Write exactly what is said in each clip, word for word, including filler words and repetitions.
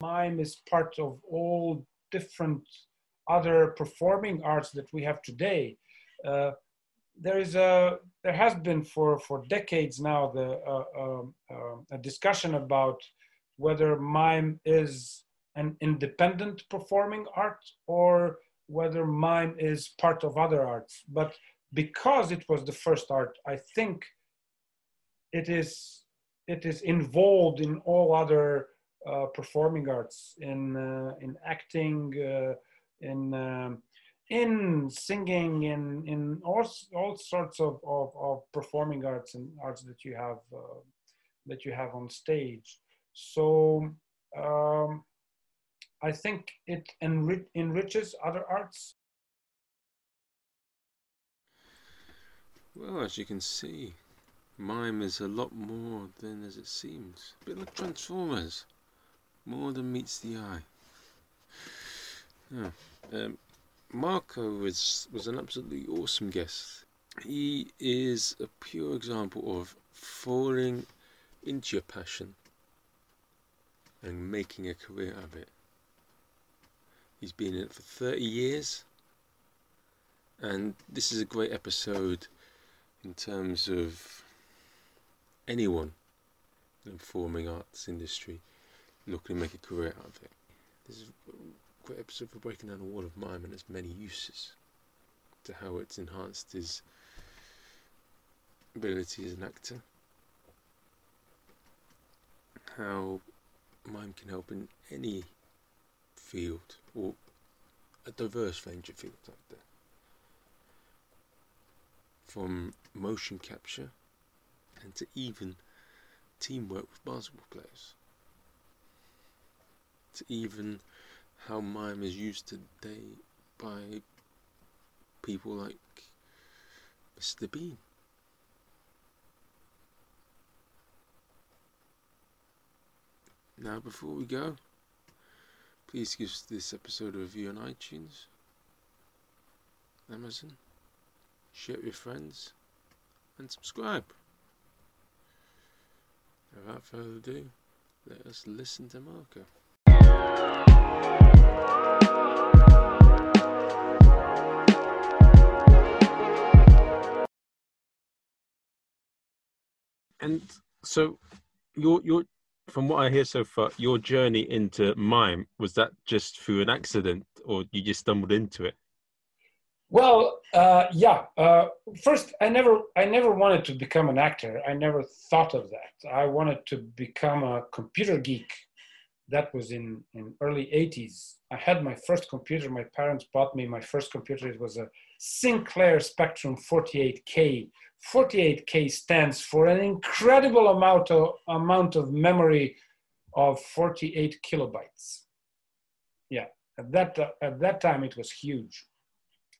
Mime is part of all different other performing arts that we have today. Uh, there is a, there has been for, for decades now the, uh, uh, uh, a discussion about whether mime is an independent performing art or whether mime is part of other arts. But because it was the first art, I think it is, it is involved in all other uh, performing arts, in, uh, in acting, uh, in, um, in singing, in, in all, all sorts of, of, of performing arts and arts that you have, uh, that you have on stage. So um, I think it enri enriches other arts. Well, as you can see, mime is a lot more than as it seems. A bit like Transformers, more than meets the eye. Oh, um, Marco was, was an absolutely awesome guest. He is a pure example of falling into your passion and making a career out of it. He's been in it for thirty years, and this is a great episode in terms of anyone in the performing arts industry looking to make a career out of it. This is a great episode for breaking down the world of mime and its many uses, to how it's enhanced his ability as an actor, how mime can help in any field, or a diverse range of fields out there, from motion capture and to even teamwork with basketball players, to even how mime is used today by people like Mr Bean. Now, before we go, please give this episode a review on iTunes, Amazon, share it with your friends, and subscribe. Without further ado, let us listen to Marco. And so, you're you're. From what I hear so far, your journey into mime, was that just through an accident, or you just stumbled into it? Well, uh, yeah. Uh, first, I never, I never wanted to become an actor. I never thought of that. I wanted to become a computer geek. That was in in early eighties. I had my first computer. My parents bought me my first computer. It was a Sinclair Spectrum forty-eight K. forty-eight K stands for an incredible amount of, amount of memory of forty-eight kilobytes. Yeah, at that, uh, at that time it was huge.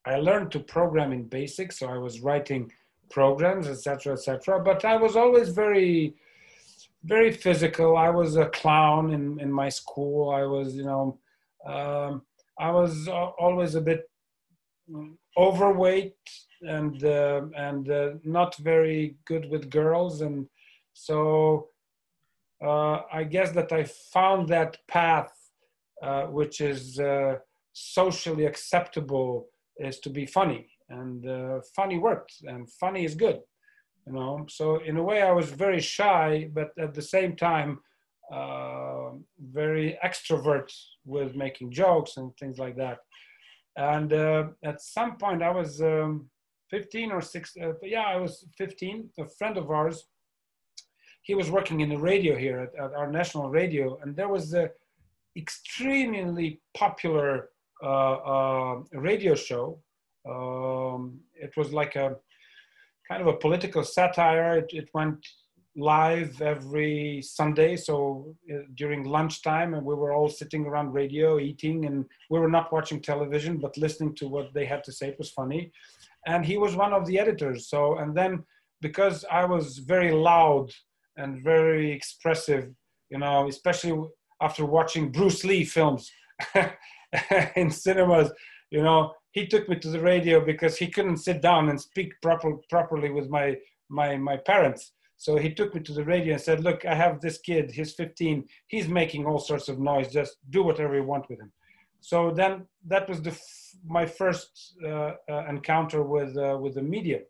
I learned to program in BASIC, so I was writing programs, et cetera, et cetera. But I was always very, very physical. I was a clown in, in my school. I was, you know, um, I was always a bit overweight, and uh, and uh, not very good with girls, and so uh, I guess that I found that path, uh, which is uh, socially acceptable, is to be funny, and uh, funny works, and funny is good, you know. So in a way, I was very shy, but at the same time, uh, very extrovert with making jokes and things like that. And uh, at some point, I was. Um, fifteen or sixteen, uh, yeah, I was fifteen, a friend of ours, he was working in the radio here at, at our national radio, and there was an extremely popular uh, uh, radio show. Um, it was like a kind of a political satire. It, it went live every Sunday, so uh, during lunchtime, and we were all sitting around radio eating, and we were not watching television, but listening to what they had to say. It was funny. And he was one of the editors. So, and then because I was very loud and very expressive, you know, especially after watching Bruce Lee films in cinemas, you know, he took me to the radio because he couldn't sit down and speak proper, properly with my, my, my parents. So he took me to the radio and said, look, I have this kid, he's fifteen, he's making all sorts of noise, just do whatever you want with him. So then that was the f my first uh, uh, encounter with, uh, with the media,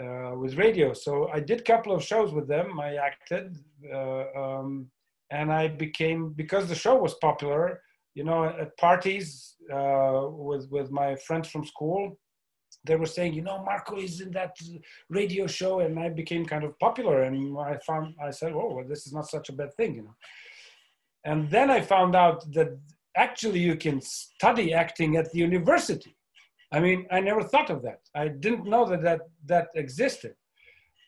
uh, with radio. So I did a couple of shows with them, I acted, uh, um, and I became, because the show was popular, you know, at parties uh, with, with my friends from school, they were saying, you know, Marco is in that radio show, and I became kind of popular. And I found, I said, oh, well, this is not such a bad thing, you know. And then I found out that actually you can study acting at the university. I mean, I never thought of that. I didn't know that that, that existed.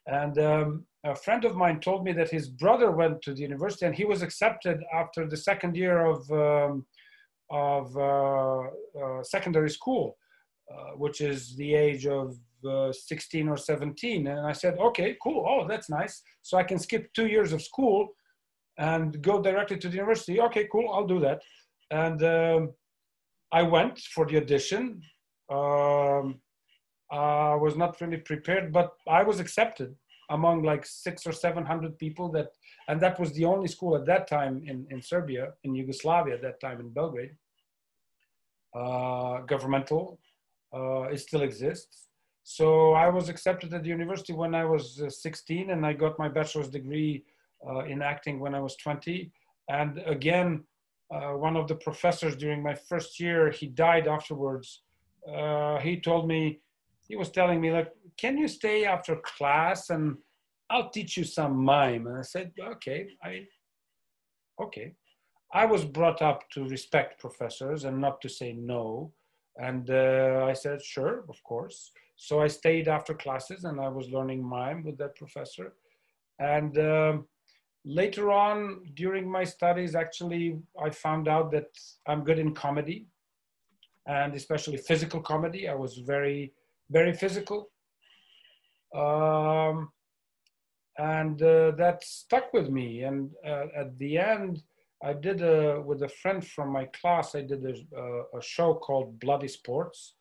And um, a friend of mine told me that his brother went to the university and he was accepted after the second year of, um, of uh, uh, secondary school. Uh, which is the age of uh, sixteen or seventeen. And I said, okay, cool, oh, that's nice. So I can skip two years of school and go directly to the university. Okay, cool, I'll do that. And um, I went for the audition. Um, I was not really prepared, but I was accepted among like six or seven hundred people that, and that was the only school at that time in, in Serbia, in Yugoslavia at that time in Belgrade, uh, governmental. Uh, it still exists. So I was accepted at the university when I was uh, sixteen, and I got my bachelor's degree uh, in acting when I was twenty. And again, uh, one of the professors during my first year, he died afterwards. Uh, he told me, he was telling me, like, can you stay after class and I'll teach you some mime? And I said, okay, I, okay. I was brought up to respect professors and not to say no. And uh, I said, sure, of course. So I stayed after classes and I was learning mime with that professor. And uh, later on during my studies, actually, I found out that I'm good in comedy and especially physical comedy. I was very, very physical. Um, and uh, that stuck with me. And uh, at the end, I did a, with a friend from my class, I did a, a, a show called Bloody Sports.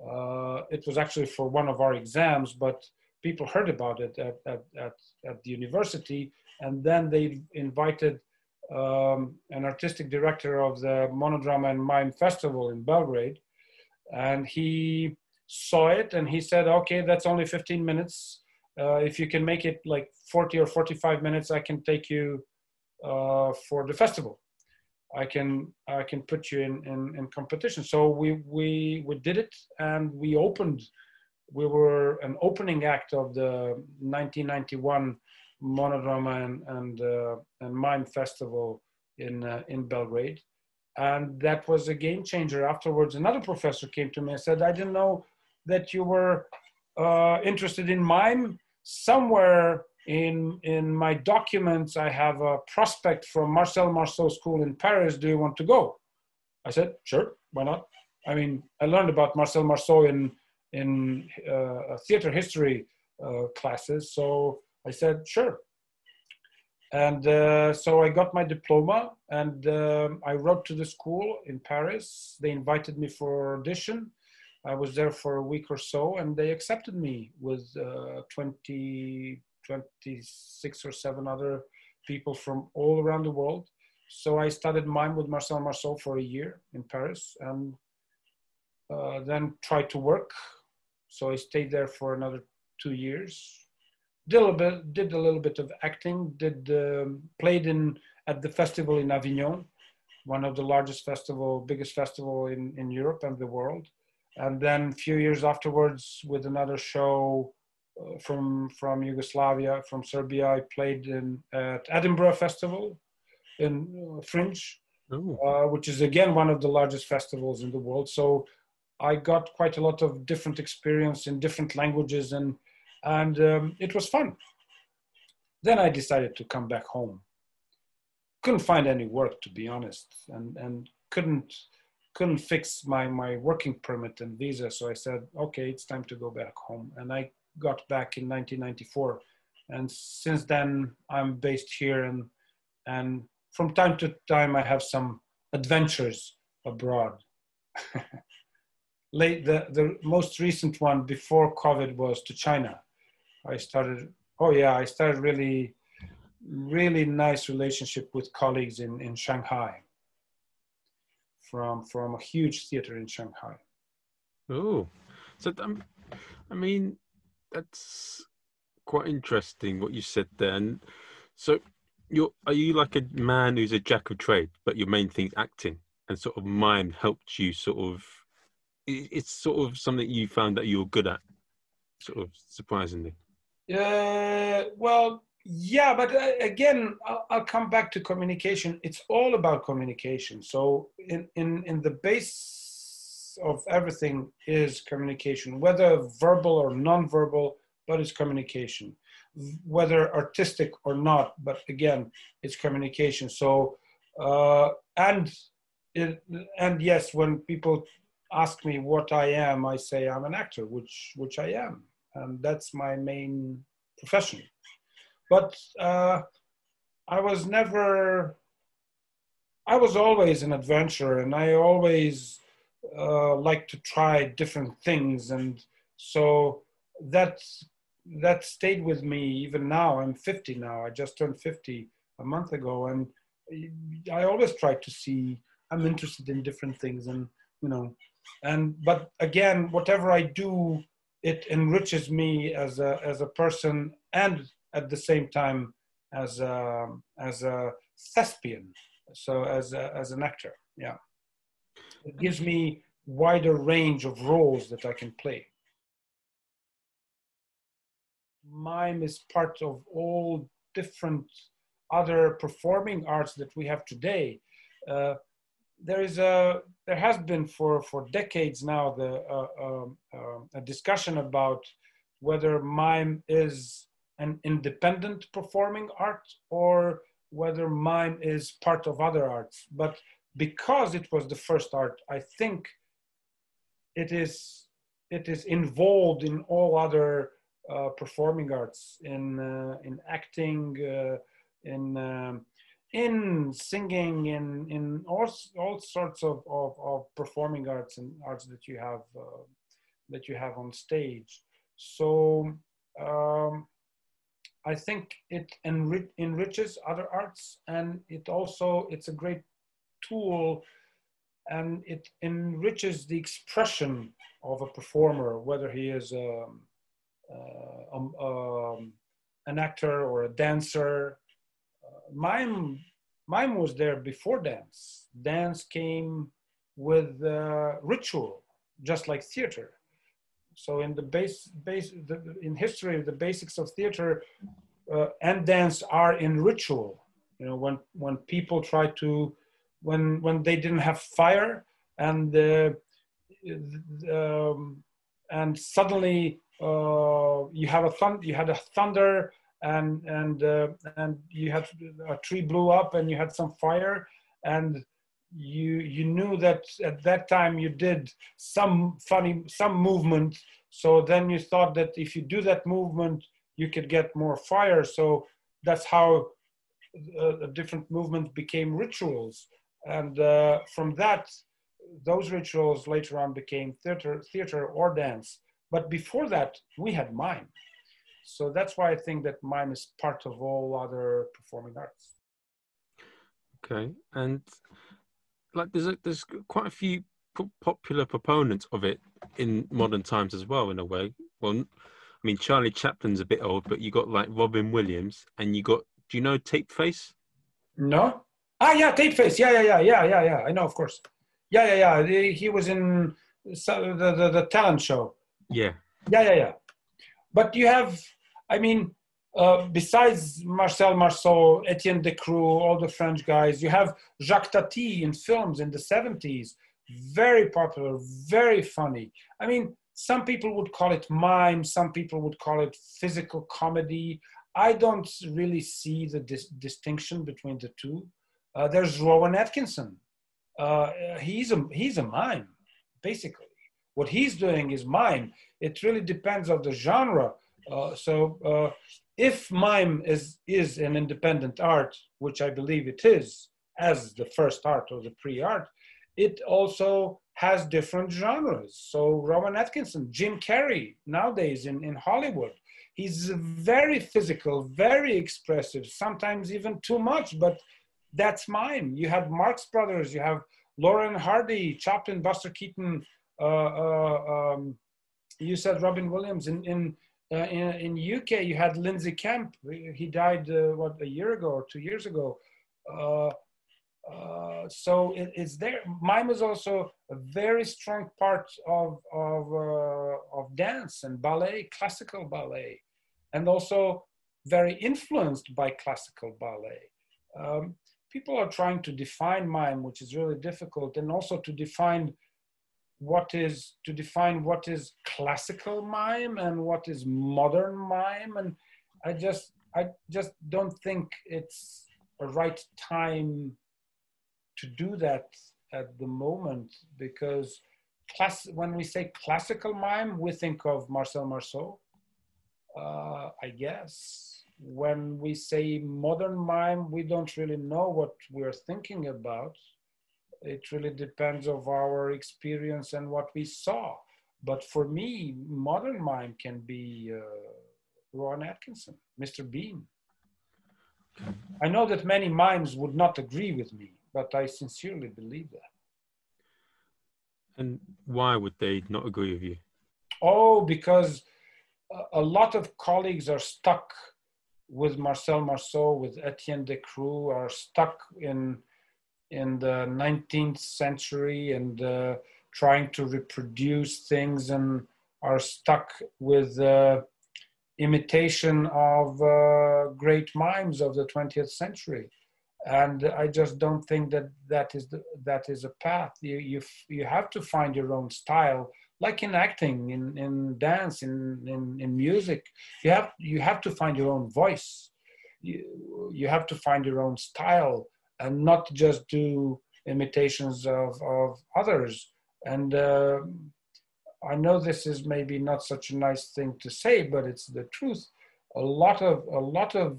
Uh, it was actually for one of our exams, but people heard about it at, at, at, at the university. And then they invited um, an artistic director of the Monodrama and Mime Festival in Belgrade. And he saw it and he said, okay, that's only fifteen minutes. Uh, if you can make it like forty or forty-five minutes, I can take you Uh, for the festival. I can I can put you in, in, in competition. So we, we we did it, and we opened, we were an opening act of the nineteen ninety-one Monodrama and and, uh, and Mime Festival in uh, in Belgrade, and that was a game changer. Afterwards, another professor came to me and said, I didn't know that you were uh, interested in mime. Somewhere In, in my documents, I have a prospect from Marcel Marceau School in Paris. Do you want to go? I said, sure, why not? I mean, I learned about Marcel Marceau in, in uh, theater history uh, classes. So I said, sure. And uh, so I got my diploma and um, I wrote to the school in Paris. They invited me for audition. I was there for a week or so and they accepted me with uh, twenty-six or seven other people from all around the world. So I studied mime with Marcel Marceau for a year in Paris and uh, then tried to work. So I stayed there for another two years. Did a little bit, did a little bit of acting, did, um, played in, at the festival in Avignon, one of the largest festival, biggest festival in, in Europe and the world. And then a few years afterwards with another show Uh, from from Yugoslavia, from Serbia. I played in at Edinburgh Festival in uh, Fringe, uh, which is again one of the largest festivals in the world. So I got quite a lot of different experience in different languages, and and um, it was fun. Then I decided to come back home. Couldn't find any work, to be honest, and and couldn't couldn't fix my my working permit and visa. So I said, okay, it's time to go back home, and I got back in nineteen ninety-four. And since then I'm based here, and, and from time to time I have some adventures abroad. Late, the, the most recent one before COVID was to China. I started Oh yeah, I started really, really nice relationship with colleagues in, in Shanghai. From from a huge theater in Shanghai. Oh, so um, I mean, that's quite interesting what you said then. So, you're are you like a man who's a jack of trade, but your main thing's acting, and sort of mime helped you sort of. It's sort of something you found that you were good at, sort of surprisingly. Uh, well, yeah, but uh, again, I'll, I'll come back to communication. It's all about communication. So in, in, in the base of everything is communication, whether verbal or nonverbal, but it's communication. Whether artistic or not, but again, it's communication. So, uh, and, it, and yes, when people ask me what I am, I say I'm an actor, which which I am, and that's my main profession. But uh, I was never, I was always an adventurer, and I always uh, like to try different things, and so that's, that stayed with me even now. I'm fifty now, I just turned fifty a month ago, and I always try to see, I'm interested in different things, and you know, and but again, whatever I do, it enriches me as a as a person, and at the same time as a as a thespian, so as a, as an actor. Yeah, it gives me wider range of roles that I can play. Mime is part of all different other performing arts that we have today. Uh, There is a, there has been for, for decades now the, uh, uh, uh, a discussion about whether mime is an independent performing art or whether mime is part of other arts. But because it was the first art, I think it is, it is involved in all other uh, performing arts, in, uh, in acting, uh, in... Um, in singing, in, in all, all sorts of, of, of performing arts and arts that you have, uh, that you have on stage. So um, I think it enri enriches other arts, and it also, it's a great tool, and it enriches the expression of a performer, whether he is um, uh, um, um, an actor or a dancer. Mime, mime was there before dance. Dance came with uh, ritual, just like theater. So in the base, base the, in history, the basics of theater uh, and dance are in ritual. You know, when when people try to, when when they didn't have fire, and uh, um, and suddenly uh, you have a thund you had a thunder. And and uh, and you had a tree blew up, and you had some fire, and you you knew that at that time you did some funny some movement. So then you thought that if you do that movement, you could get more fire. So that's how uh, different movements became rituals, and uh, from that, those rituals later on became theater, theater or dance. But before that, we had mime. So that's why I think that mime is part of all other performing arts. Okay, and like there's a, there's quite a few popular proponents of it in modern times as well, in a way. Well, I mean, Charlie Chaplin's a bit old, but you got like Robin Williams, and you got, do you know Tapeface? No. Ah, yeah, Tapeface. Yeah, yeah, yeah, yeah, yeah, yeah. I know, of course. Yeah, yeah, yeah. He was in the the, the talent show. Yeah. Yeah, yeah, yeah. But you have, I mean, uh, besides Marcel Marceau, Etienne Decroux, all the French guys, you have Jacques Tati in films in the seventies, very popular, very funny. I mean, some people would call it mime, some people would call it physical comedy. I don't really see the dis distinction between the two. Uh, there's Rowan Atkinson. Uh, he's, a, he's a mime, basically. What he's doing is mime. It really depends on the genre. Uh, so uh, if mime is, is an independent art, which I believe it is, as the first art or the pre-art, it also has different genres. So Rowan Atkinson, Jim Carrey, nowadays in, in Hollywood, He's very physical, very expressive, sometimes even too much, but that's mime. You have Marx Brothers, you have Laurel Hardy, Chaplin, Buster Keaton, uh, uh, um, you said Robin Williams. In, in, uh, in, in U K, you had Lindsey Kemp. He died, uh, what, a year ago or two years ago. Uh, uh, so it, it's there. Mime is also a very strong part of, of, uh, of dance and ballet, classical ballet, and also very influenced by classical ballet. Um, people are trying to define mime, which is really difficult, and also to define what is, to define what is classical mime and what is modern mime. And I just, I just don't think it's a right time to do that at the moment, because class, when we say classical mime, we think of Marcel Marceau, uh, I guess. When we say modern mime, we don't really know what we're thinking about. It really depends on our experience and what we saw. But for me, modern mime can be uh, Rowan Atkinson, Mr Bean. I know that many mimes would not agree with me, but I sincerely believe that. And why would they not agree with you? Oh, because a lot of colleagues are stuck with Marcel Marceau, with Etienne Decroux, are stuck in in the nineteenth century and uh, trying to reproduce things, and are stuck with uh, imitation of uh, great mimes of the twentieth century. And I just don't think that that is, the, that is a path. You, you, you have to find your own style, like in acting, in, in dance, in, in, in music. You have, you have to find your own voice. You, you have to find your own style, and not just do imitations of, of others. And uh, I know this is maybe not such a nice thing to say, but it's the truth. A lot of, a lot of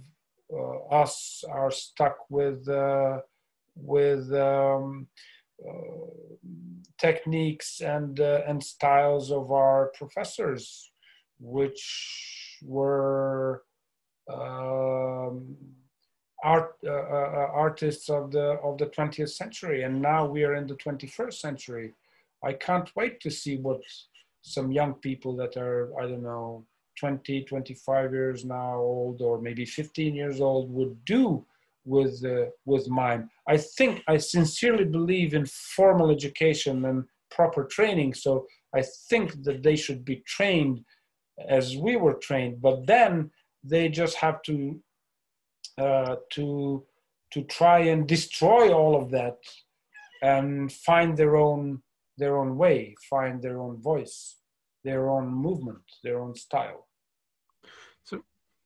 uh, us are stuck with, uh, with um, uh, techniques and, uh, and styles of our professors, which were um, Art, uh, uh, artists of the of the twentieth century, and now we are in the twenty-first century. I can't wait to see what some young people that are, I don't know, twenty, twenty-five years now old, or maybe fifteen years old, would do with uh, with mime. I think, I sincerely believe in formal education and proper training, so I think that they should be trained as we were trained, but then they just have to Uh, to to try and destroy all of that and find their own their own way, find their own voice, their own movement, their own style. So,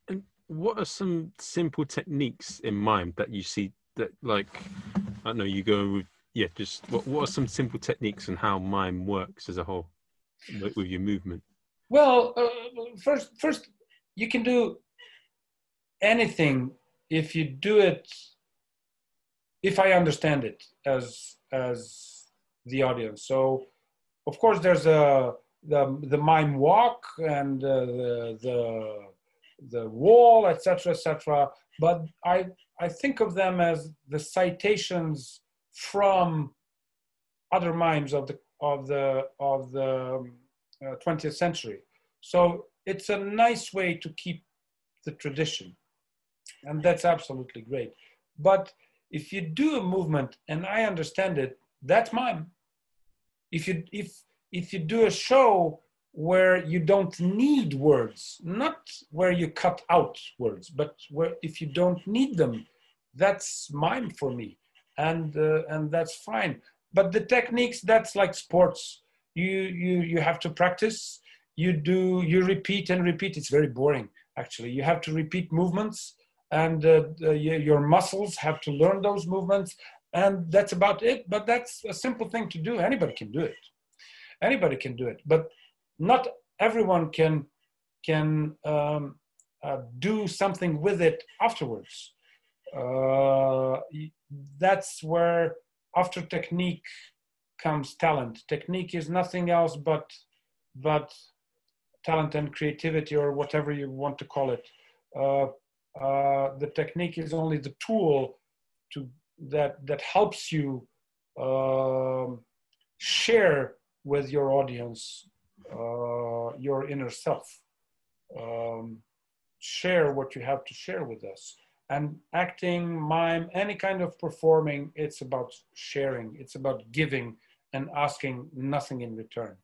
and what are some simple techniques in mime that you see that, like, I don't know, you go with, yeah, just what, what are some simple techniques and how mime works as a whole with, with your movement? Well, uh, first, first you can do anything if you do it, if I understand it as as the audience. So, of course, there's a the the mime walk and uh, the the the wall, et cetera, et cetera. But I I think of them as the citations from other mimes of the of the of the uh, twentieth century. So it's a nice way to keep the tradition. And that's absolutely great. But if you do a movement and I understand it, that's mime. If you, if, if you do a show where you don't need words, not where you cut out words, but where, if you don't need them, that's mime for me. And, uh, and that's fine. But the techniques, that's like sports. You, you, you have to practice. You do, you repeat and repeat. It's very boring, actually. You have to repeat movements. And uh, uh, your muscles have to learn those movements, and that's about it. But that's a simple thing to do. Anybody can do it. Anybody can do it. But not everyone can can um, uh, do something with it afterwards. Uh, that's where after technique comes talent. Technique is nothing else but but talent and creativity, or whatever you want to call it. Uh, uh, the technique is only the tool to that that helps you uh, share with your audience uh, your inner self. Um, share what you have to share with us. And acting, mime, any kind of performing, it's about sharing. It's about giving and asking nothing in return.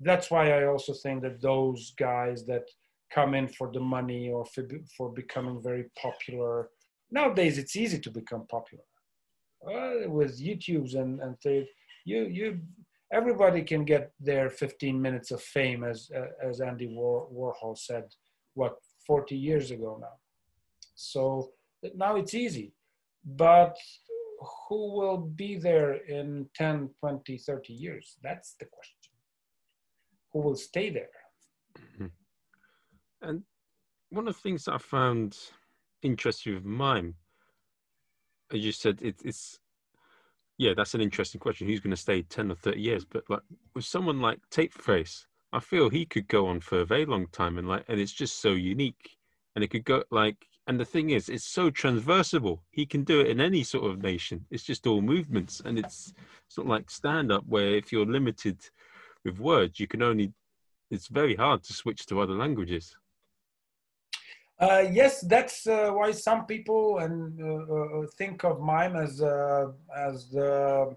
That's why I also think that those guys that come in for the money or for, for becoming very popular, nowadays it's easy to become popular. Uh, with YouTubes and, and they, you, you, everybody can get their fifteen minutes of fame, as, uh, as Andy War, Warhol said, what, forty years ago now. So now it's easy, but who will be there in ten, twenty, thirty years? That's the question. Who will stay there? Mm-hmm. And one of the things I found interesting with mime, as you said, it, it's, yeah, that's an interesting question. Who's going to stay ten or thirty years? But like with someone like Tapeface, I feel he could go on for a very long time, and like, and it's just so unique, and it could go like, and the thing is, it's so transversable. He can do it in any sort of nation. It's just all movements, and it's sort of like stand-up, where if you're limited with words, you can only, it's very hard to switch to other languages. Uh, yes, that's uh, why some people and uh, uh, think of mime as uh, as the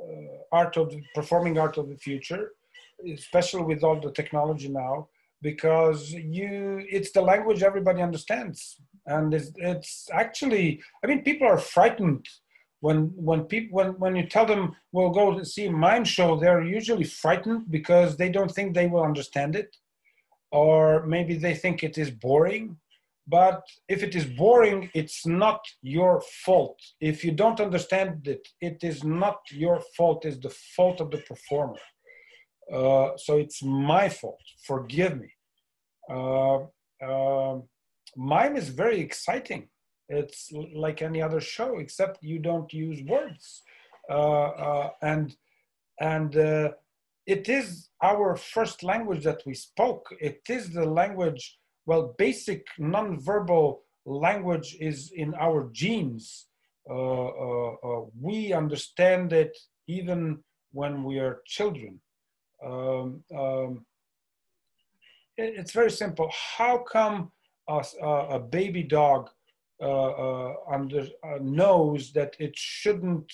uh, art of the, performing art of the future, especially with all the technology now, because you it's the language everybody understands, and it's, it's actually, I mean, people are frightened when when people when when you tell them we'll go to see a mime show. They're usually frightened because they don't think they will understand it, or maybe they think it is boring. But if it is boring, it's not your fault. If you don't understand it, it is not your fault. It's the fault of the performer. Uh, so it's my fault. Forgive me. Uh, uh, mime is very exciting. It's like any other show, except you don't use words. Uh, uh, and and uh, it is our first language that we spoke. It is the language. Well, basic nonverbal language is in our genes. Uh, uh, uh, we understand it even when we are children. Um, um, it, it's very simple. How come a, a baby dog uh, uh, under, uh, knows that it shouldn't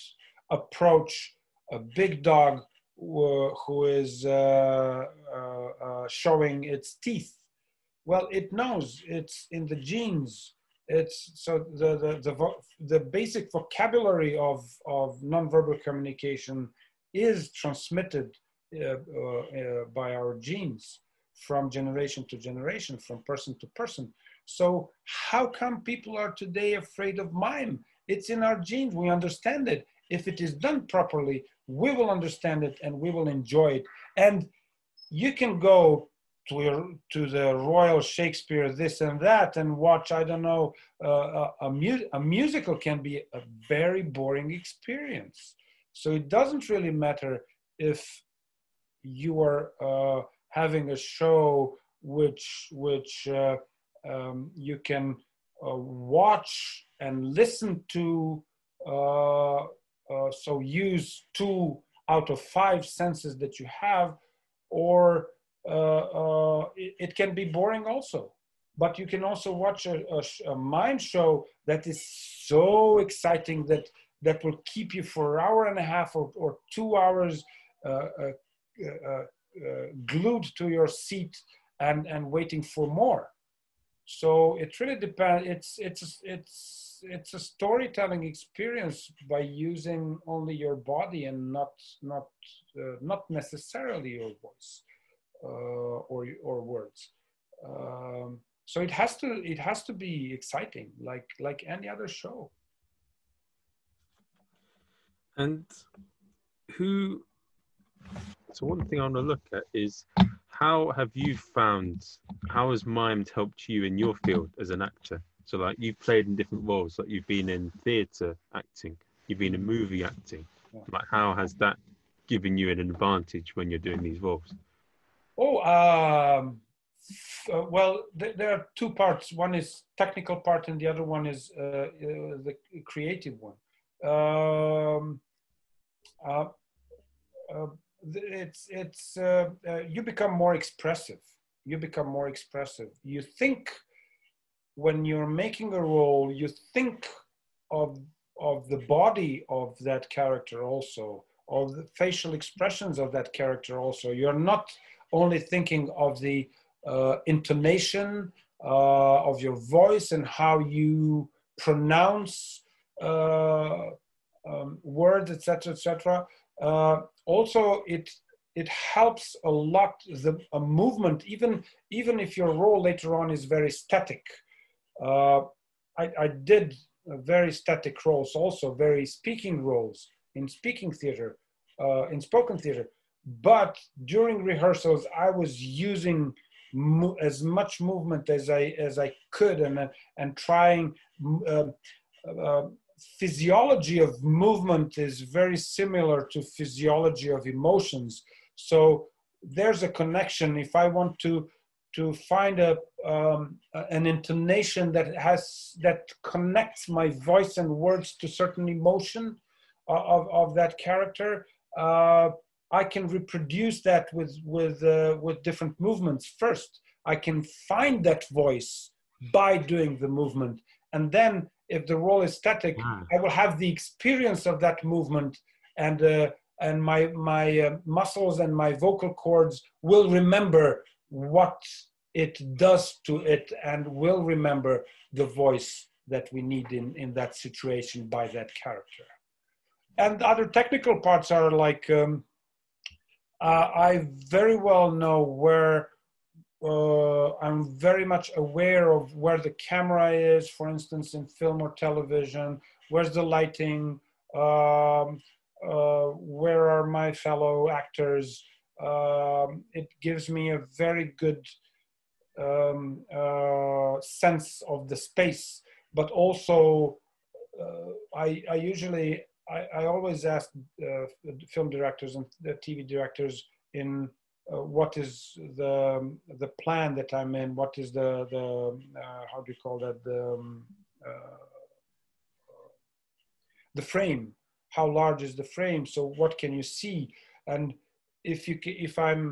approach a big dog who, who is uh, uh, uh, showing its teeth? Well, it knows, it's in the genes. It's so the the the, vo the basic vocabulary of of nonverbal communication is transmitted uh, uh, uh, by our genes from generation to generation, from person to person. So how come people are today afraid of mime? It's in our genes. We understand it. If it is done properly, we will understand it and we will enjoy it. And you can go to the Royal Shakespeare, this and that, and watch, I don't know, uh, a, mu a musical can be a very boring experience. So it doesn't really matter if you are uh, having a show which, which uh, um, you can uh, watch and listen to, uh, uh, so use two out of five senses that you have, or Uh, uh, it, it can be boring also, but you can also watch a, a, a mime show that is so exciting that that will keep you for an hour and a half or, or two hours uh, uh, uh, uh, glued to your seat and and waiting for more. So it really depends. It's it's it's it's a storytelling experience by using only your body and not not uh, not necessarily your voice. Uh, or or words, um, so it has to it has to be exciting, like like any other show. And who? So one thing I want to look at is how have you found how has mime helped you in your field as an actor? So like you've played in different roles, like you've been in theatre acting, you've been in movie acting. Yeah. Like how has that given you an advantage when you're doing these roles? Oh, um, Uh, well, th there are two parts. One is technical part, and the other one is uh, uh, the creative one. Um, uh, uh, it's it's uh, uh, you become more expressive. You become more expressive. You think when you're making a role, you think of of the body of that character also, of the facial expressions of that character also. You're not only thinking of the Uh, intonation uh, of your voice and how you pronounce uh, um, words, et cetera, et cetera. Uh, also, it it helps a lot the a movement, even even if your role later on is very static. Uh, I, I did very static roles, also very speaking roles in speaking theater, uh, in spoken theater. But during rehearsals, I was using as much movement as I as I could, and uh, and trying uh, uh, physiology of movement is very similar to physiology of emotions. So there's a connection. If I want to to find a um, an intonation that has that connects my voice and words to certain emotion of of that character, Uh, I can reproduce that with with uh, with different movements first. I can find that voice by doing the movement, and then if the role is static, wow, I will have the experience of that movement, and uh, and my my uh, muscles and my vocal cords will remember what it does to it, and will remember the voice that we need in in that situation by that character. And other technical parts are like, Um, Uh, I very well know where, uh, I'm very much aware of where the camera is, for instance, in film or television, where's the lighting, um, uh, where are my fellow actors. Um, it gives me a very good um, uh, sense of the space, but also uh, I, I usually, I, I always ask uh, film directors and the T V directors in uh, what is the the plan that I'm in, what is the, the uh, how do you call that, the, um, uh, the frame, how large is the frame, so what can you see? And if, you, if I'm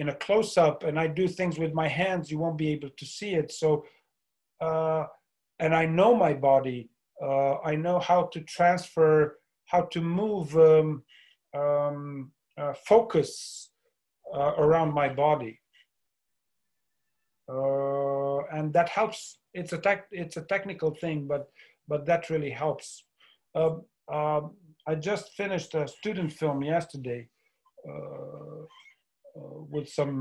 in a close-up and I do things with my hands, you won't be able to see it, so, uh, and I know my body, Uh, I know how to transfer, how to move um, um, uh, focus uh, around my body, uh, and that helps. It's a tech, it's a technical thing, but but that really helps. Uh, uh, I just finished a student film yesterday uh, uh, with some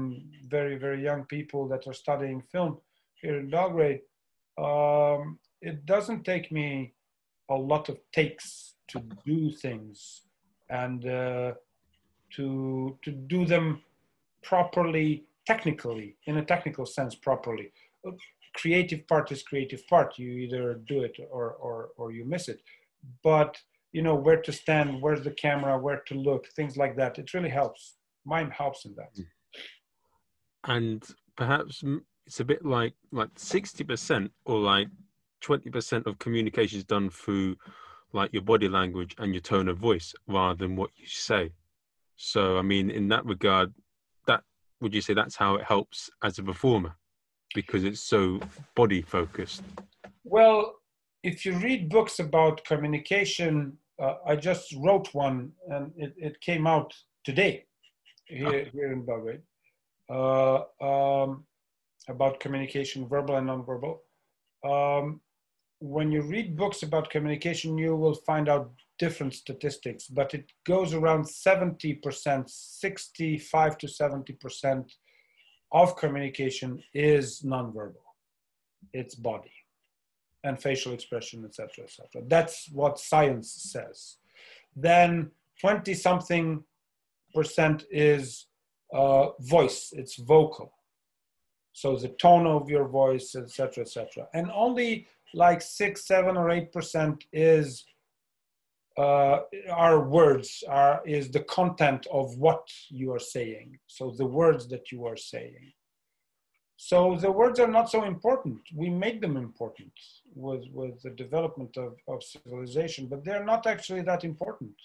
very very young people that are studying film here in Belgrade. Um, It doesn't take me a lot of takes to do things, and uh, to to do them properly, technically, in a technical sense, properly. Creative part is creative part. You either do it or or or you miss it. But you know where to stand, where's the camera, where to look, things like that. It really helps. Mime helps in that. And perhaps it's a bit like like sixty percent or like twenty percent of communication is done through like your body language and your tone of voice rather than what you say. So, I mean, in that regard, that would you say that's how it helps as a performer because it's so body focused? Well, if you read books about communication, uh, I just wrote one and it, it came out today here, oh. here in Belgrade uh, um, about communication, verbal and nonverbal. Um, when you read books about communication, you will find out different statistics, but it goes around seventy percent, sixty-five to seventy percent of communication is nonverbal. It's body and facial expression, et cetera, et cetera. That's what science says. Then twenty something percent is uh, voice, it's vocal. So the tone of your voice, et cetera, et cetera. And only like six, seven or eight percent is uh, our words, are, is the content of what you are saying. So the words that you are saying. So the words are not so important. We make them important with, with the development of, of civilization, but they're not actually that important.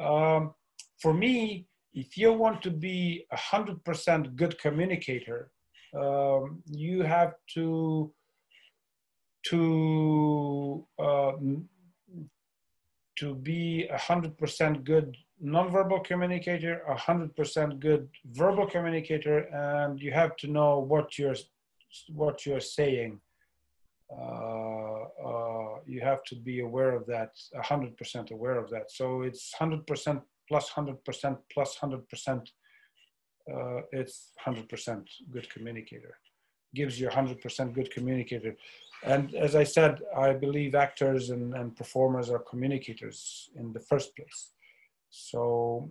Um, for me, if you want to be a hundred percent good communicator, um, you have to, to, um, to be a hundred percent good nonverbal communicator, a hundred percent good verbal communicator, and you have to know what you're what you're saying. Uh, uh, you have to be aware of that, a hundred percent aware of that. So it's hundred percent plus hundred percent plus hundred percent. It's hundred percent good communicator. Gives you a hundred percent good communicator. And as I said, I believe actors and, and performers are communicators in the first place. So,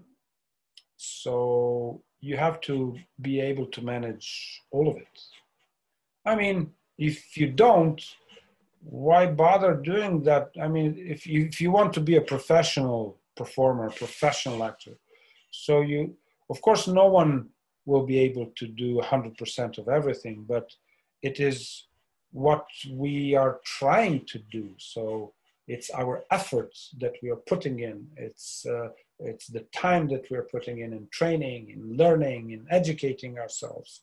so you have to be able to manage all of it. I mean, if you don't, why bother doing that? I mean, if you, if you want to be a professional performer, professional actor, so you, of course, no one will be able to do one hundred percent of everything, but it is what we are trying to do. So it's our efforts that we are putting in. It's, uh, it's the time that we're putting in, in training, in learning, in educating ourselves.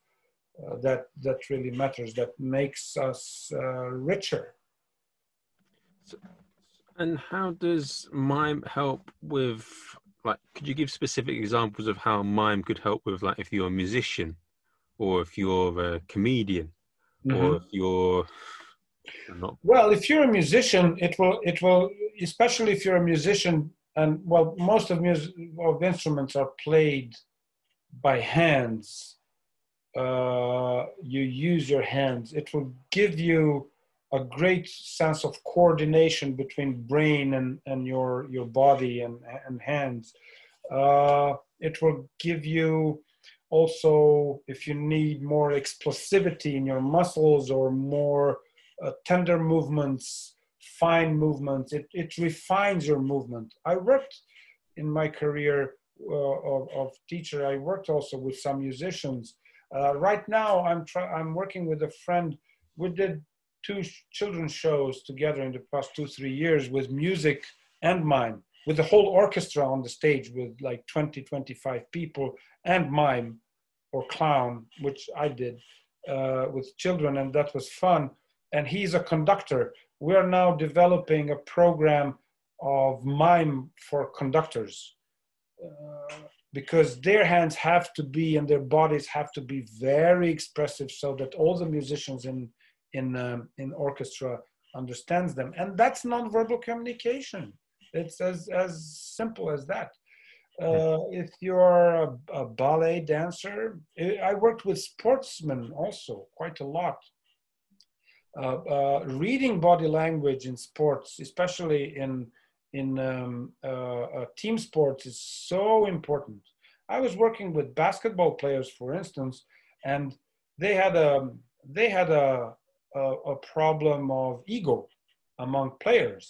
Uh, that, that really matters, that makes us uh, richer. And how does mime help with, like, could you give specific examples of how mime could help with, like, if you're a musician or if you're a comedian mm-hmm. or if you're... Well, if you're a musician, it will, it will, especially if you're a musician, and well, most of, mus of instruments are played by hands. Uh, you use your hands. It will give you a great sense of coordination between brain and, and your, your body and, and hands. Uh, it will give you also, if you need more explosivity in your muscles or more Uh, tender movements, fine movements, it, it refines your movement. I worked in my career uh, of, of teacher, I worked also with some musicians. Uh, right now I'm, I'm working with a friend. We did two sh children's shows together in the past two, three years with music and mime, with the whole orchestra on the stage with like twenty, twenty-five people and mime or clown, which I did uh, with children, and that was fun. And he's a conductor. We are now developing a program of mime for conductors uh, because their hands have to be and their bodies have to be very expressive so that all the musicians in, in, um, in orchestra understands them. And that's nonverbal communication. It's as, as simple as that. Uh, if you're a, a ballet dancer, I worked with sportsmen also quite a lot. Uh, uh, reading body language in sports, especially in, in um, uh, uh, team sports, is so important. I was working with basketball players, for instance, and they had a, they had a, a, a problem of ego among players,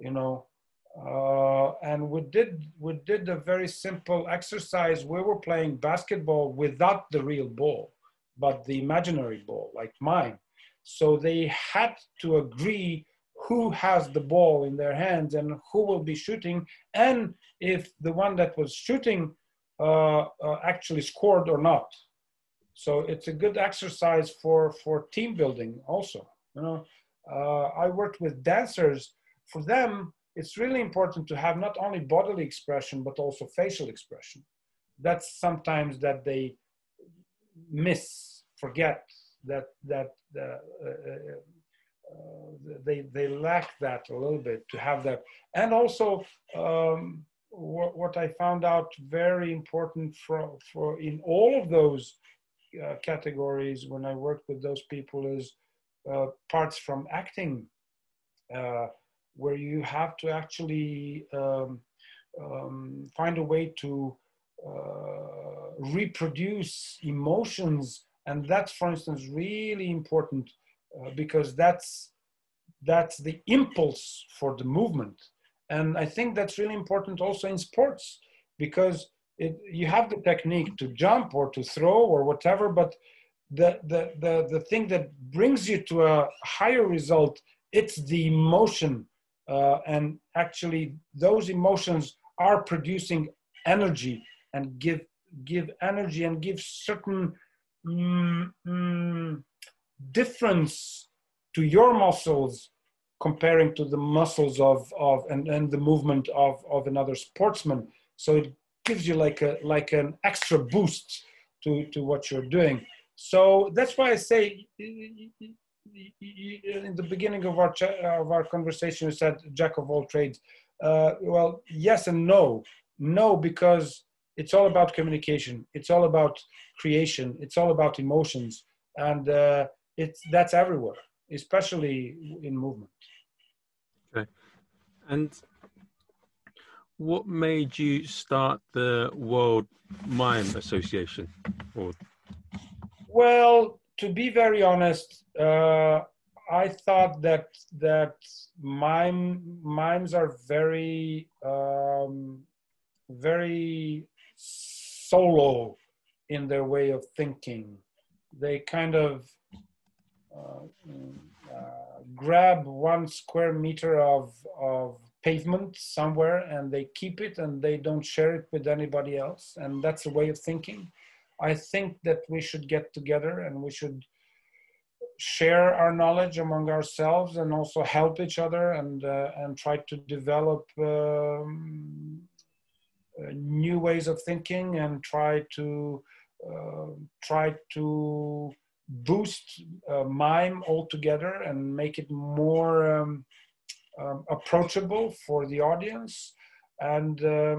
you know, uh, and we did, we did a very simple exercise. We were playing basketball without the real ball, but the imaginary ball, like mine. So they had to agree who has the ball in their hands and who will be shooting. And if the one that was shooting uh, uh, actually scored or not. So it's a good exercise for, for team building also. You know, uh, I worked with dancers. For them, it's really important to have not only bodily expression, but also facial expression. That's sometimes that they miss, forget. that that uh, uh, uh, they, they lack that a little bit, to have that. And also um, what, what I found out very important for, for in all of those uh, categories when I worked with those people is uh, parts from acting uh, where you have to actually um, um, find a way to uh, reproduce emotions. And that's, for instance, really important uh, because that's, that's the impulse for the movement. And I think that's really important also in sports because it, you have the technique to jump or to throw or whatever, but the, the, the, the thing that brings you to a higher result, it's the emotion. Uh, and actually those emotions are producing energy and give, give energy and give certain mm, mm, difference to your muscles comparing to the muscles of, of and, and the movement of, of another sportsman. So it gives you like a like an extra boost to, to what you're doing. So that's why I say, in the beginning of our, of our conversation, you said jack of all trades. Uh, well, yes and no. No, because it's all about communication. It's all about creation. It's all about emotions. And uh, it's, that's everywhere, especially in movement. Okay. And what made you start the World Mime Association? Or... Well, to be very honest, uh, I thought that that mime mimes are very um, very solo in their way of thinking. They kind of uh, uh, grab one square meter of of pavement somewhere and they keep it and they don't share it with anybody else, and that's a way of thinking. I think that we should get together and we should share our knowledge among ourselves and also help each other and, uh, and try to develop um, uh, new ways of thinking and try to, uh, try to boost uh, mime altogether and make it more um, um, approachable for the audience. And uh,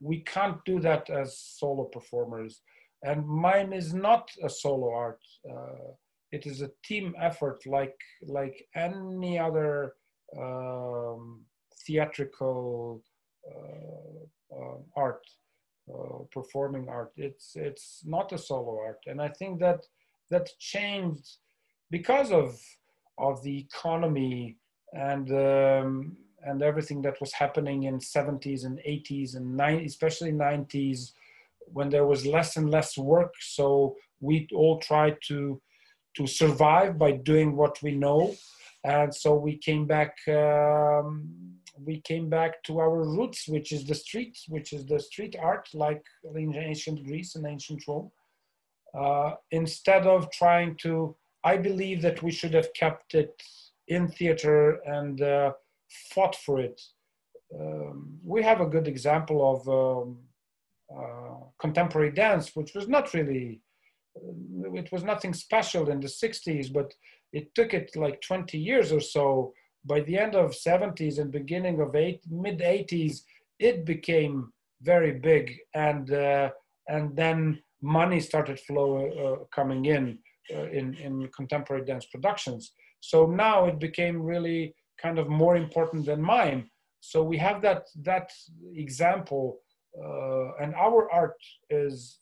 we can't do that as solo performers. And mime is not a solo art. Uh, it is a team effort, like like any other um, theatrical uh, uh, art, uh, performing art. It's it's not a solo art, and I think that that changed because of of the economy and um, and everything that was happening in seventies and eighties and nine, especially nineties. When there was less and less work, so we all tried to to survive by doing what we know, and so we came back. Um, we came back to our roots, which is the street, which is the street art, like in ancient Greece and ancient Rome. Uh, instead of trying to, I believe that we should have kept it in theater and uh, fought for it. Um, we have a good example of. Um, Uh, contemporary dance, which was not really, it was nothing special in the sixties, but it took it like twenty years or so. By the end of seventies and beginning of eight, mid eighties, it became very big, and uh, and then money started flow uh, coming in uh, in in contemporary dance productions. So now it became really kind of more important than mime. So we have that that example. Uh, and our art is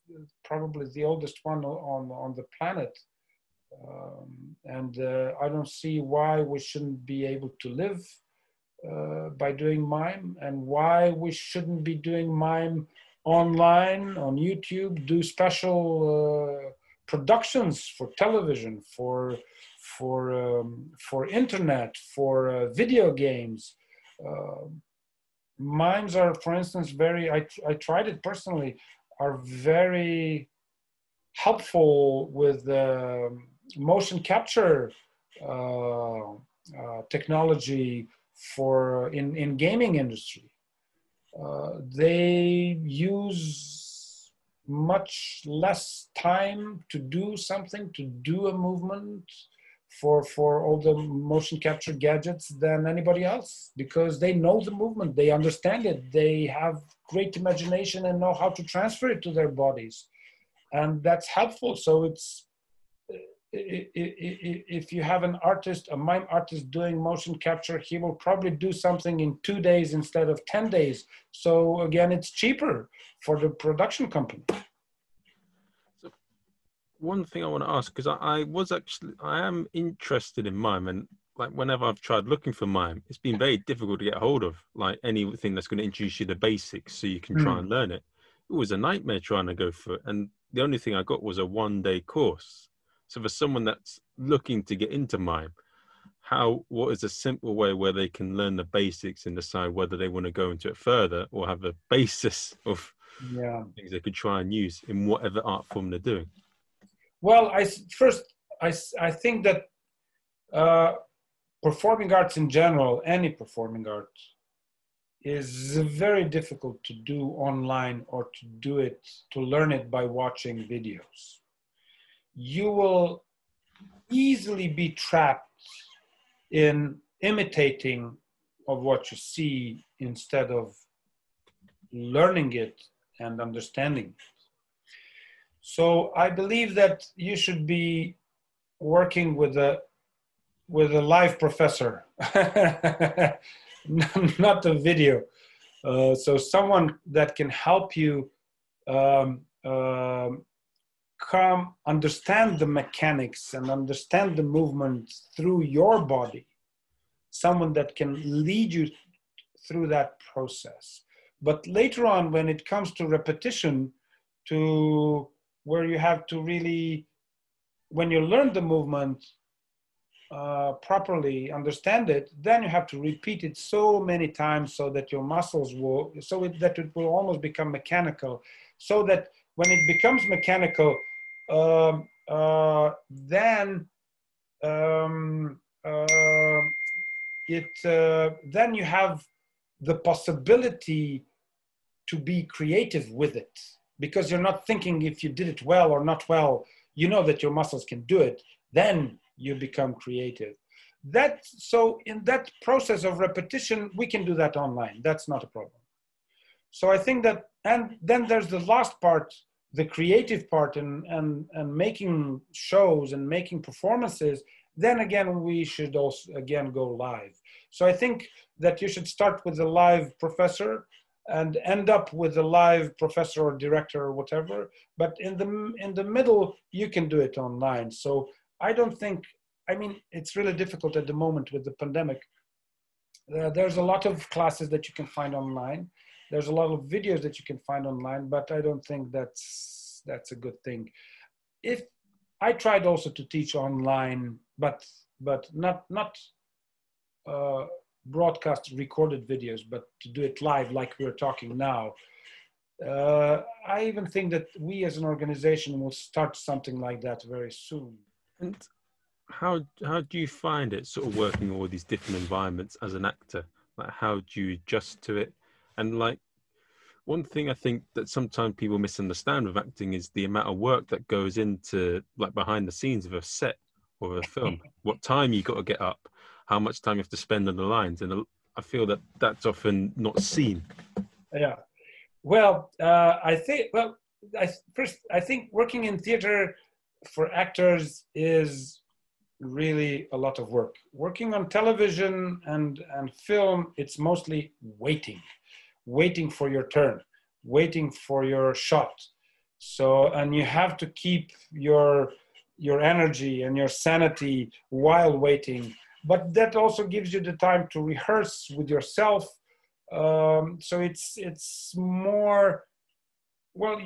probably the oldest one on, on the planet. Um, and uh, I don't see why we shouldn't be able to live uh, by doing mime, and why we shouldn't be doing mime online, on YouTube, do special uh, productions for television, for, for, um, for internet, for uh, video games. Uh, Mimes are, for instance, very, I, I tried it personally, are very helpful with uh, motion capture uh, uh, technology for in, in gaming industry. Uh, they use much less time to do something, to do a movement for for all the motion capture gadgets than anybody else, because they know the movement, they understand it, they have great imagination and know how to transfer it to their bodies, and that's helpful. So it's if you have an artist, a mime artist doing motion capture, he will probably do something in two days instead of ten days. So again, it's cheaper for the production company. One thing I want to ask, because I, I was actually, I am interested in mime, and like whenever I've tried looking for mime, it's been very difficult to get hold of, like anything that's going to introduce you to the basics so you can try mm. and learn it. It was a nightmare trying to go for it, and the only thing I got was a one day course. So for someone that's looking to get into mime, how, what is a simple way where they can learn the basics and decide whether they want to go into it further or have a basis of yeah. things they could try and use in whatever art form they're doing? Well, I, first, I, I think that uh, performing arts in general, any performing art, is very difficult to do online or to do it, to learn it by watching videos. You will easily be trapped in imitating of what you see instead of learning it and understanding it. So I believe that you should be working with a, with a live professor, not a video. Uh, so someone that can help you um, uh, come understand the mechanics and understand the movement through your body. Someone that can lead you through that process. But later on, when it comes to repetition, to where you have to really, when you learn the movement uh, properly, understand it, then you have to repeat it so many times so that your muscles will, so it, that it will almost become mechanical, so that when it becomes mechanical, um, uh, then um, uh, it uh, then you have the possibility to be creative with it, because you're not thinking if you did it well or not well. You know that your muscles can do it. Then you become creative. That, so in that process of repetition, we can do that online. That's not a problem. So I think that, and then there's the last part, the creative part, and, and, and making shows and making performances. Then again, we should also, again, go live. So I think that you should start with a live professor and end up with a live professor or director or whatever. But in the, in the middle, you can do it online. So I don't think, I mean, it's really difficult at the moment with the pandemic. Uh, there's a lot of classes that you can find online. There's a lot of videos that you can find online, but I don't think that's, that's a good thing. If I tried also to teach online, but, but not, not uh, broadcast recorded videos, but to do it live like we're talking now. Uh, I even think that we as an organization will start something like that very soon. And how, how do you find it sort of working all these different environments as an actor? Like, how do you adjust to it? And like, one thing I think that sometimes people misunderstand with acting is the amount of work that goes into like behind the scenes of a set or a film, what time you got to get up, how much time you have to spend on the lines. And I feel that that's often not seen. Yeah. Well, uh, I think, well, I, first, I think working in theater for actors is really a lot of work. Working on television and, and film, it's mostly waiting. waiting for your turn, waiting for your shot. So, and you have to keep your, your energy and your sanity while waiting. But that also gives you the time to rehearse with yourself. Um, so it's, it's more, well,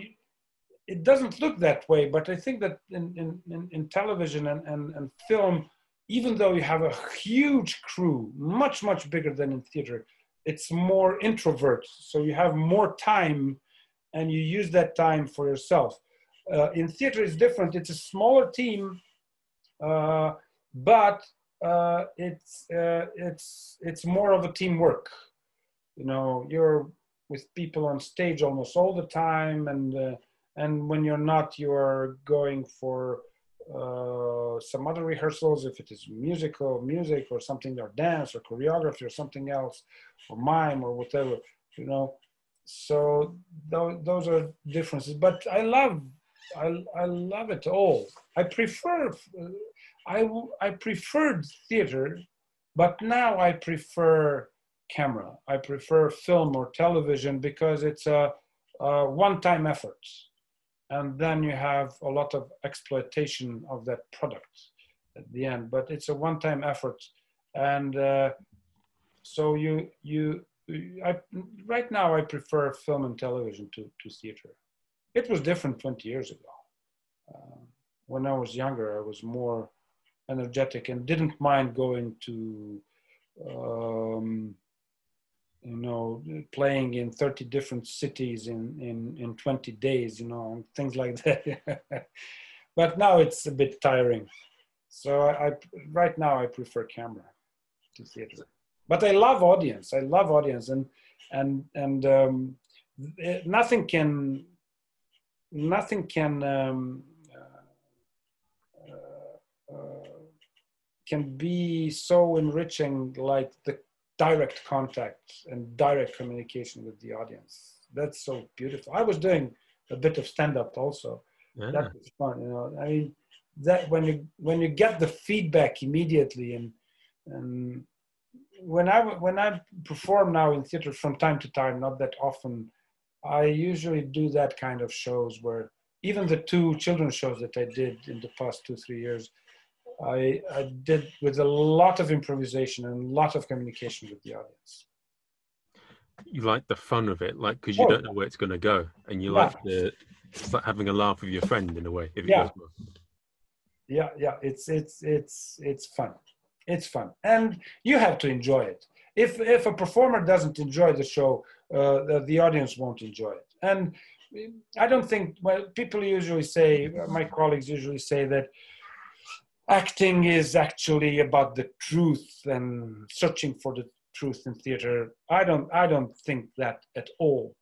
it doesn't look that way, but I think that in, in, in television and, and, and film, even though you have a huge crew, much, much bigger than in theater, it's more introvert, so you have more time and you use that time for yourself. Uh, in theater it's different, it's a smaller team, uh, but uh, it's, uh, it's, it's more of a teamwork. You know, you're with people on stage almost all the time, and, uh, and when you're not, you're going for uh, some other rehearsals, if it is musical, music or something, or dance or choreography or something else, or mime or whatever, you know. So th those are differences, but I love, I, I love it all. I prefer, I, I preferred theater, but now I prefer camera. I prefer film or television because it's a, a one-time effort. And then you have a lot of exploitation of that product at the end, but it's a one-time effort. And uh, so you, you, I, right now I prefer film and television to, to theater. It was different twenty years ago. Uh, when I was younger, I was more energetic and didn't mind going to, um, you know, playing in thirty different cities in, in, in twenty days, you know, and things like that. But now it's a bit tiring. So I, I right now I prefer camera to theater. But I love audience, I love audience. And, and, and um, nothing can, nothing can, um, uh, uh, can be so enriching like the direct contact and direct communication with the audience. That's so beautiful. I was doing a bit of stand-up also. Yeah. That was fun, you know, I mean, that when you, when you get the feedback immediately, and, and when I, when I perform now in theater from time to time, not that often, I usually do that kind of shows where even the two children's shows that I did in the past two, three years, I, I did with a lot of improvisation and a lot of communication with the audience. You like the fun of it, like, because you oh, don't know where it's going to go, and you yeah. like the, it's like having a laugh with your friend in a way. If it yeah. goes well. Yeah, yeah, it's it's it's it's fun, it's fun, and you have to enjoy it. If if a performer doesn't enjoy the show, uh, the, the audience won't enjoy it. And I don't think well, people usually say, my colleagues usually say that acting is actually about the truth and searching for the truth in theater. I don't I don't think that at all.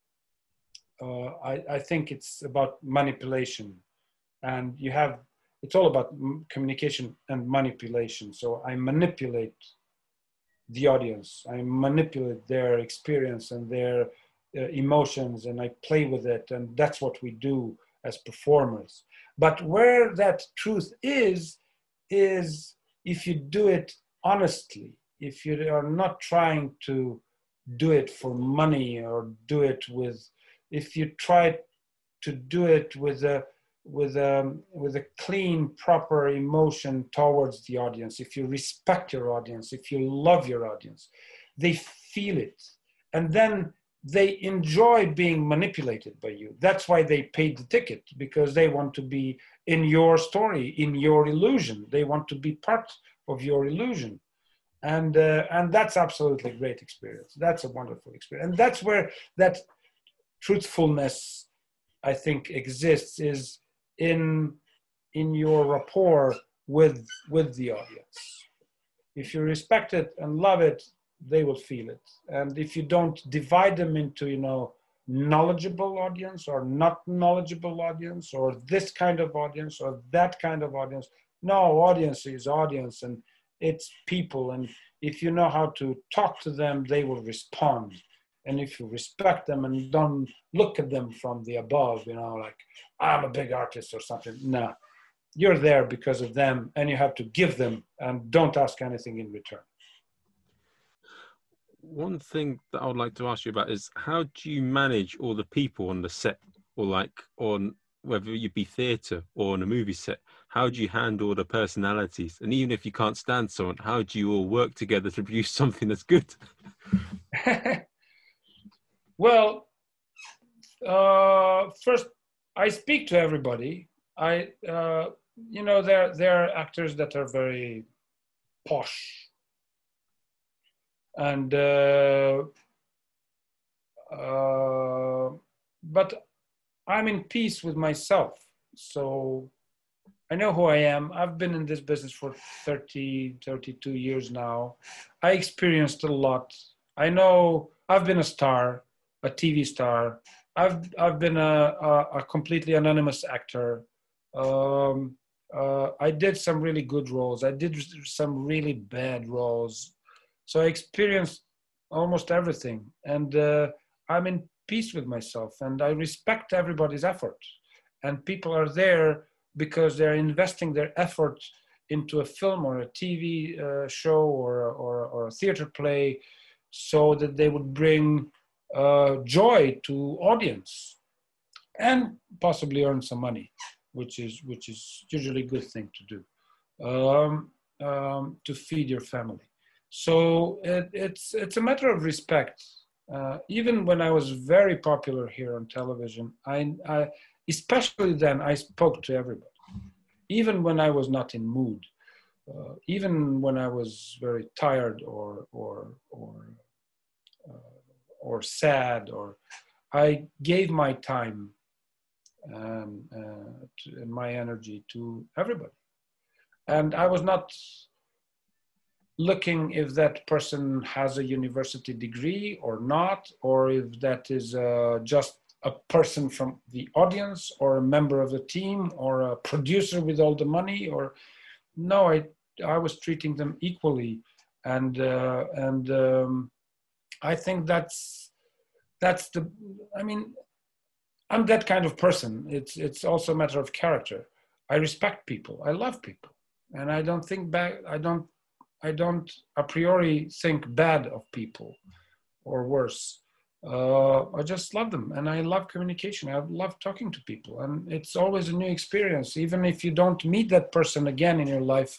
Uh, I I think it's about manipulation, and you have. It's all about communication and manipulation. So I manipulate the audience. I manipulate their experience and their uh, emotions, and I play with it. And that's what we do as performers. But where that truth is, is if you do it honestly, if you are not trying to do it for money or do it with, if you try to do it with a, with a, with a clean, proper emotion towards the audience, if you respect your audience, if you love your audience, they feel it. And then they enjoy being manipulated by you. That's why they paid the ticket, because they want to be in your story, in your illusion. They want to be part of your illusion. And, uh, and that's absolutely a great experience. That's a wonderful experience. And that's where that truthfulness, I think, exists, is in in your rapport with with the audience. If you respect it and love it, they will feel it. And if you don't divide them into, you know, knowledgeable audience or not knowledgeable audience or this kind of audience or that kind of audience. No, audience is audience, and it's people. And if you know how to talk to them, they will respond. And if you respect them and don't look at them from the above, you know, like, I'm a big artist or something. No, you're there because of them, and you have to give them and don't ask anything in return. One thing that I would like to ask you about is, how do you manage all the people on the set, or like on, whether you be theater or on a movie set? How do you handle the personalities? And even if you can't stand someone, how do you all work together to produce something that's good? Well, uh, first, I speak to everybody. I, uh, you know, there, there are actors that are very posh. And, uh, uh, but I'm in peace with myself. So I know who I am. I've been in this business for thirty, thirty-two years now. I experienced a lot. I know I've been a star. A T V star. I've I've been a, a, a completely anonymous actor. Um, uh, I did some really good roles. I did some really bad roles. So I experienced almost everything, and uh, I'm in peace with myself. And I respect everybody's effort. And people are there because they're investing their effort into a film or a T V uh, show or or, or a theater play, so that they would bring uh joy to audience and possibly earn some money, which is which is usually a good thing to do, um, um to feed your family. So it, it's it's a matter of respect. Uh even when I was very popular here on television, I, I especially then I spoke to everybody. even when I was not in mood, uh, even when I was very tired or, or, or, uh, or sad, or I gave my time um, uh, to, and my energy to everybody. And I was not looking if that person has a university degree or not, or if that is uh, just a person from the audience or a member of the team or a producer with all the money. Or no, I, I was treating them equally. And, uh, and um, I think that's, that's the, I mean, I'm that kind of person. It's, it's also a matter of character. I respect people, I love people. And I don't think back, I don't, I don't a priori think bad of people or worse. Uh, I just love them, and I love communication. I love talking to people, and it's always a new experience. Even if you don't meet that person again in your life,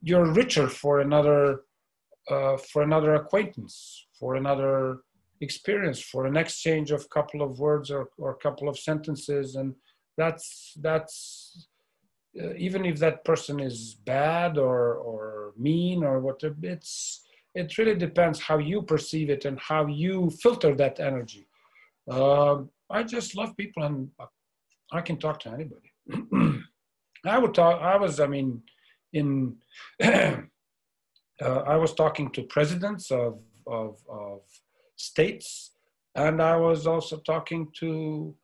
you're richer for another, uh, for another acquaintance, for another experience, for an exchange of couple of words or, or a couple of sentences. And that's, that's, Uh, even if that person is bad or, or mean or whatever, it's, it really depends how you perceive it and how you filter that energy. Uh, I just love people, and I can talk to anybody. I would talk, I was, I mean, in, uh, I was talking to presidents of, of, of states, and I was also talking to,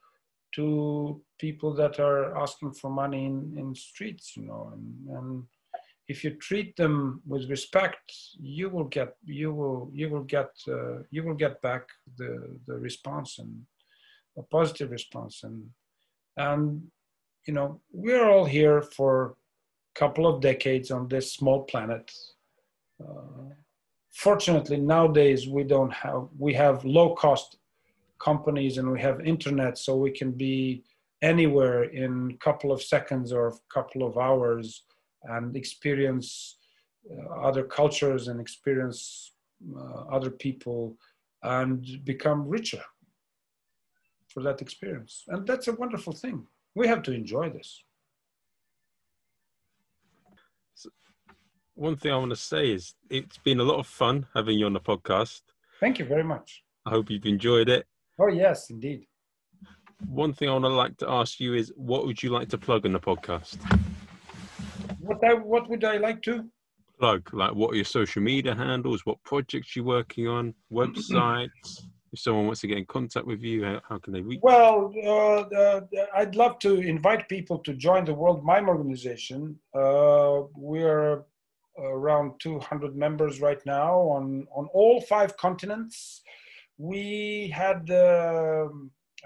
to people that are asking for money in, in streets, you know, and, and if you treat them with respect, you will get, you will, you will get, uh, you will get back the, the response, and a positive response. And, and, you know, we're all here for a couple of decades on this small planet. Uh, fortunately, nowadays we don't have, we have low cost companies, and we have internet, so we can be anywhere in a couple of seconds or a couple of hours and experience uh, other cultures and experience uh, other people and become richer for that experience. And that's a wonderful thing. We have to enjoy this. So one thing I want to say is it's been a lot of fun having you on the podcast. Thank you very much. I hope you've enjoyed it. Oh, yes, indeed. One thing I would like to ask you is, what would you like to plug in the podcast? What, I, what would I like to? Plug, like what are your social media handles, what projects you're working on, websites. If someone wants to get in contact with you, how, how can they reach you? Well, uh, the, I'd love to invite people to join the World Mime Organization. Uh, we're around two hundred members right now on, on all five continents. We had uh,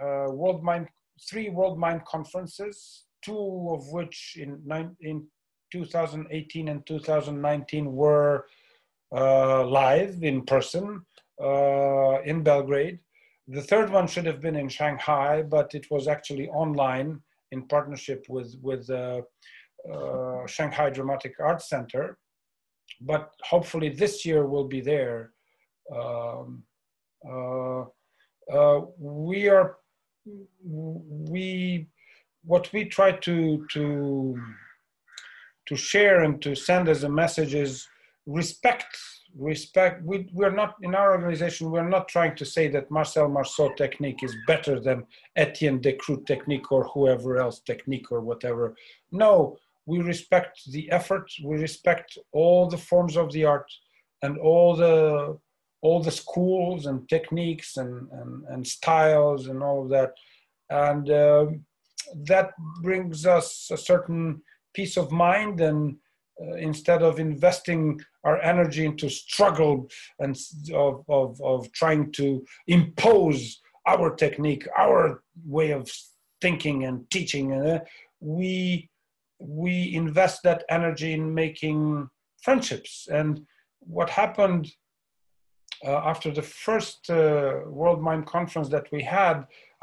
uh, World Mime, three World Mime conferences, two of which in, in two thousand eighteen and two thousand nineteen were uh, live in person uh, in Belgrade. The third one should have been in Shanghai, but it was actually online in partnership with, with uh, uh, Shanghai Dramatic Arts Center. But hopefully this year we'll be there. Um, Uh, uh, we are, we, what we try to, to, to share and to send as a message is respect, respect. We, we're not, in our organization, we're not trying to say that Marcel Marceau technique is better than Etienne Decroux technique or whoever else technique or whatever. No, we respect the effort. We respect all the forms of the art and all the all the schools and techniques and, and, and styles and all of that. And uh, that brings us a certain peace of mind. And uh, instead of investing our energy into struggle and of, of, of trying to impose our technique, our way of thinking and teaching, uh, we, we invest that energy in making friendships. And what happened Uh, after the first uh, World Mime conference that we had,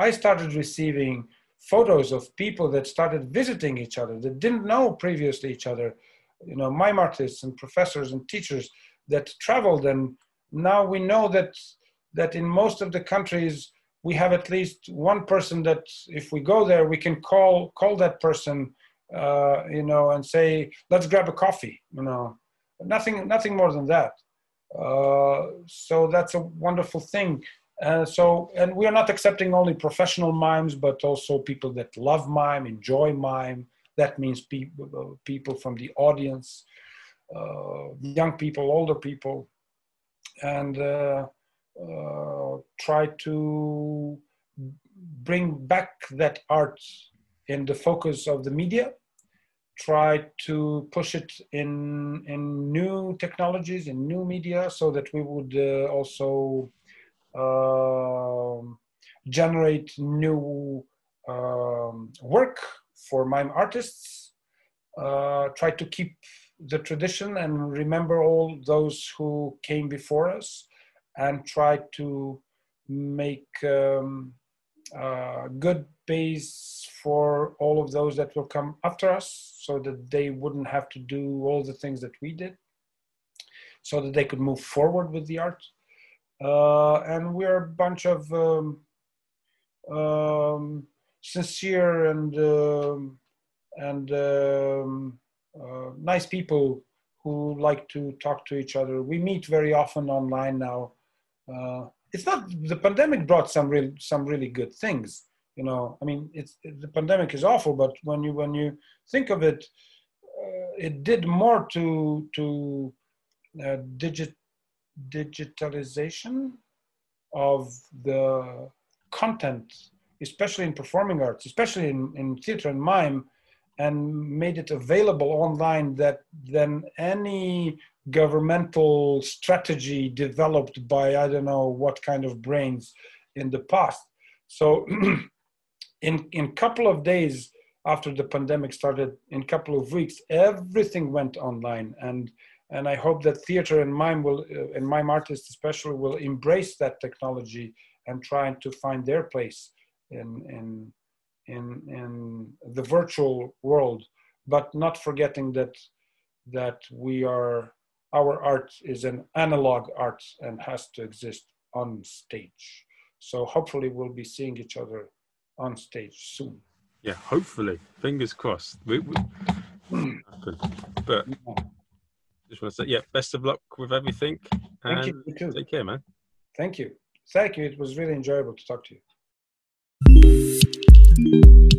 I started receiving photos of people that started visiting each other, that didn't know previously each other, you know, mime artists and professors and teachers that traveled. And now we know that, that in most of the countries, we have at least one person that if we go there, we can call, call that person uh, you know, and say, let's grab a coffee, you know, nothing, nothing more than that. Uh, so that's a wonderful thing. Uh, so, and we are not accepting only professional mimes, but also people that love mime, enjoy mime. That means people, people from the audience, uh, young people, older people, and uh, uh, try to bring back that art in the focus of the media, try to push it in, in new technologies, in new media, so that we would uh, also uh, generate new um, work for mime artists, uh, try to keep the tradition and remember all those who came before us, and try to make um, a good base for all of those that will come after us, so that they wouldn't have to do all the things that we did, so that they could move forward with the art. Uh, and we're a bunch of um, um, sincere and um, and um, uh, nice people who like to talk to each other. We meet very often online now. Uh, it's not, the pandemic brought some real, some really good things. You know, I mean, it's, the pandemic is awful, but when you when you think of it, uh, it did more to to uh, digit digitalization of the content, especially in performing arts, especially in, in theater and mime, and made it available online that than any governmental strategy developed by, I don't know what kind of brains in the past. So in in couple of days after the pandemic started, in couple of weeks, everything went online. And, and I hope that theater and mime will, and mime artists especially, will embrace that technology and try to find their place in, in, in, in the virtual world, but not forgetting that, that we are, our art is an analog art and has to exist on stage. So hopefully we'll be seeing each other on stage soon. Yeah, hopefully, fingers crossed. We, we, but just want to say, yeah, best of luck with everything. Thank you, you too. Take care, man. Thank you. Thank you. It was really enjoyable to talk to you. Thank you.